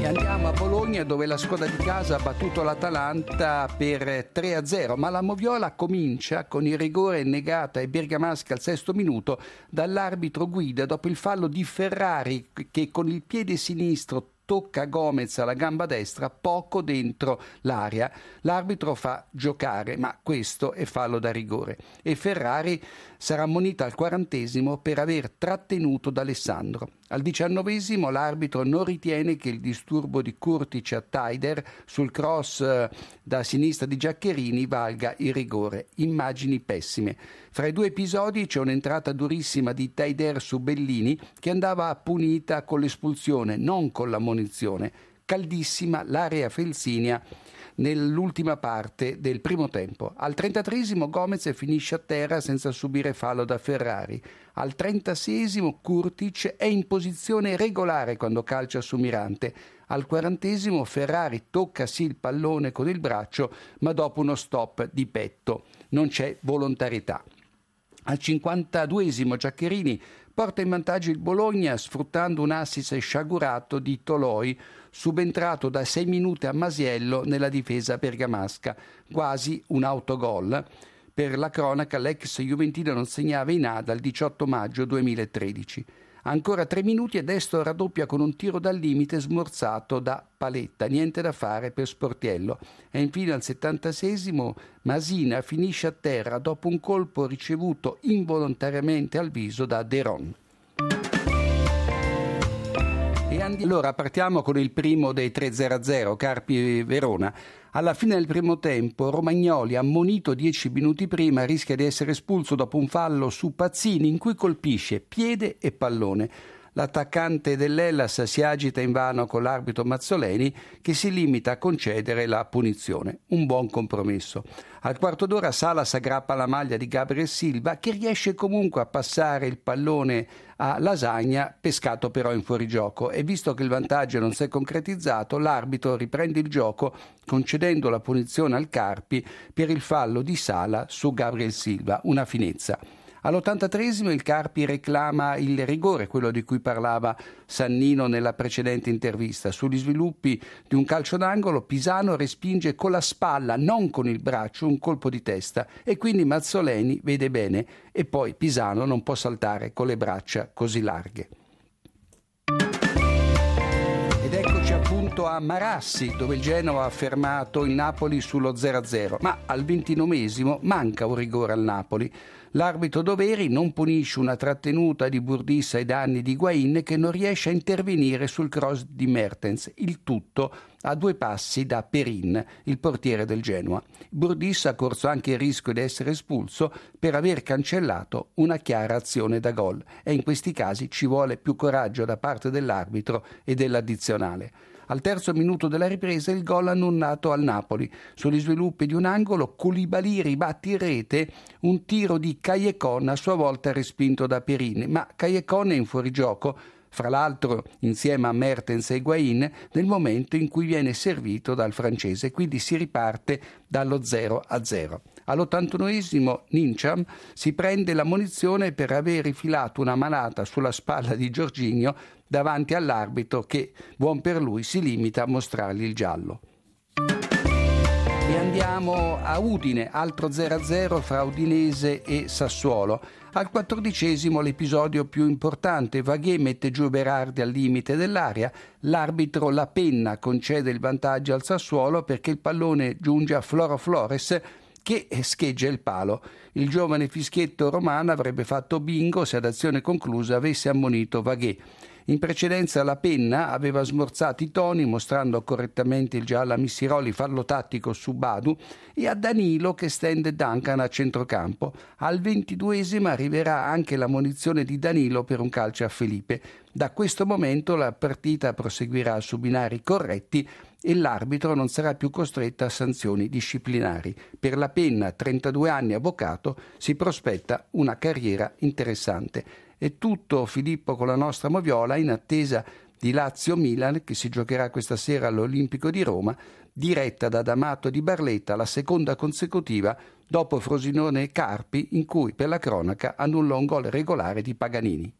E andiamo a Bologna dove la squadra di casa ha battuto l'Atalanta per 3-0, ma la moviola comincia con il rigore negata ai bergamaschi al 6° dall'arbitro guida dopo il fallo di Ferrari che con il piede sinistro tocca Gomez alla gamba destra poco dentro l'area. L'arbitro fa giocare, ma questo è fallo da rigore e Ferrari sarà ammonita al 40° per aver trattenuto D'Alessandro. Al 19° l'arbitro non ritiene che il disturbo di Kurtic a Taider sul cross da sinistra di Giaccherini valga il rigore. Immagini pessime. Fra i 2 episodi c'è un'entrata durissima di Taider su Bellini che andava punita con l'espulsione, non con l'ammonizione. Caldissima l'area felsinia nell'ultima parte del primo tempo. Al 33° Gomez finisce a terra senza subire fallo da Ferrari. Al 36° Kurtic è in posizione regolare quando calcia su Mirante. Al 40° Ferrari tocca sì il pallone con il braccio, ma dopo uno stop di petto. Non c'è volontarietà. Al 52° Giaccherini porta in vantaggio il Bologna sfruttando un assist sciagurato di Toloi, subentrato da 6 minuti a Masiello nella difesa bergamasca, quasi un autogol. Per la cronaca l'ex juventino non segnava in A dal 18 maggio 2013. Ancora 3 minuti e Destro raddoppia con un tiro dal limite smorzato da Paletta, niente da fare per Sportiello. E infine al 76° Masina finisce a terra dopo un colpo ricevuto involontariamente al viso da Deron. Allora partiamo con il primo dei 3-0-0, Carpi-Verona. Alla fine del primo tempo Romagnoli, ammonito 10 minuti prima, rischia di essere espulso dopo un fallo su Pazzini in cui colpisce piede e pallone. L'attaccante dell'Hellas si agita invano con l'arbitro Mazzoleni che si limita a concedere la punizione. Un buon compromesso. Al 15° Sala si aggrappa alla maglia di Gabriel Silva che riesce comunque a passare il pallone a Lasagna, pescato però in fuorigioco, e visto che il vantaggio non si è concretizzato l'arbitro riprende il gioco concedendo la punizione al Carpi per il fallo di Sala su Gabriel Silva. Una finezza. All'83° il Carpi reclama il rigore, quello di cui parlava Sannino nella precedente intervista. Sugli sviluppi di un calcio d'angolo Pisano respinge con la spalla, non con il braccio, un colpo di testa e quindi Mazzoleni vede bene e poi Pisano non può saltare con le braccia così larghe. Ed eccoci a appunto a Marassi, dove il Genoa ha fermato il Napoli sullo 0-0, ma al 29esimo manca un rigore al Napoli. L'arbitro Doveri non punisce una trattenuta di Burdissa ai danni di Higuain, che non riesce a intervenire sul cross di Mertens, il tutto a due passi da Perin, il portiere del Genoa. Burdissa ha corso anche il rischio di essere espulso per aver cancellato una chiara azione da gol, e in questi casi ci vuole più coraggio da parte dell'arbitro e dell'addizionale. Al terzo minuto della ripresa il gol annullato al Napoli. Sugli sviluppi di un angolo, Koulibaly ribatte in rete un tiro di Callejon, a sua volta respinto da Perini, ma Callejon è in fuorigioco, fra l'altro insieme a Mertens e Higuain, nel momento in cui viene servito dal francese, quindi si riparte dallo 0-0. All'81esimo Nincham si prende la ammonizione per aver rifilato una manata sulla spalla di Jorginho davanti all'arbitro, che, buon per lui, si limita a mostrargli il giallo. E andiamo a Udine, altro 0-0 fra Udinese e Sassuolo. Al 14esimo l'episodio più importante, Vaghe mette giù Berardi al limite dell'area, l'arbitro La Penna concede il vantaggio al Sassuolo perché il pallone giunge a Floro Flores, che scheggia il palo. Il giovane fischietto romano avrebbe fatto bingo se ad azione conclusa avesse ammonito Vaghe. In precedenza La Penna aveva smorzato i toni mostrando correttamente il giallo a Missiroli, fallo tattico su Badu, e a Danilo che stende Duncan a centrocampo. Al 22esimo arriverà anche la ammonizione di Danilo per un calcio a Felipe. Da questo momento la partita proseguirà su binari corretti e l'arbitro non sarà più costretto a sanzioni disciplinari. Per La Penna, 32 anni, avvocato, si prospetta una carriera interessante. È tutto, Filippo, con la nostra Moviola, in attesa di Lazio-Milan, che si giocherà questa sera all'Olimpico di Roma, diretta da D'Amato di Barletta, la seconda consecutiva dopo Frosinone e Carpi, in cui per la cronaca annullò un gol regolare di Paganini.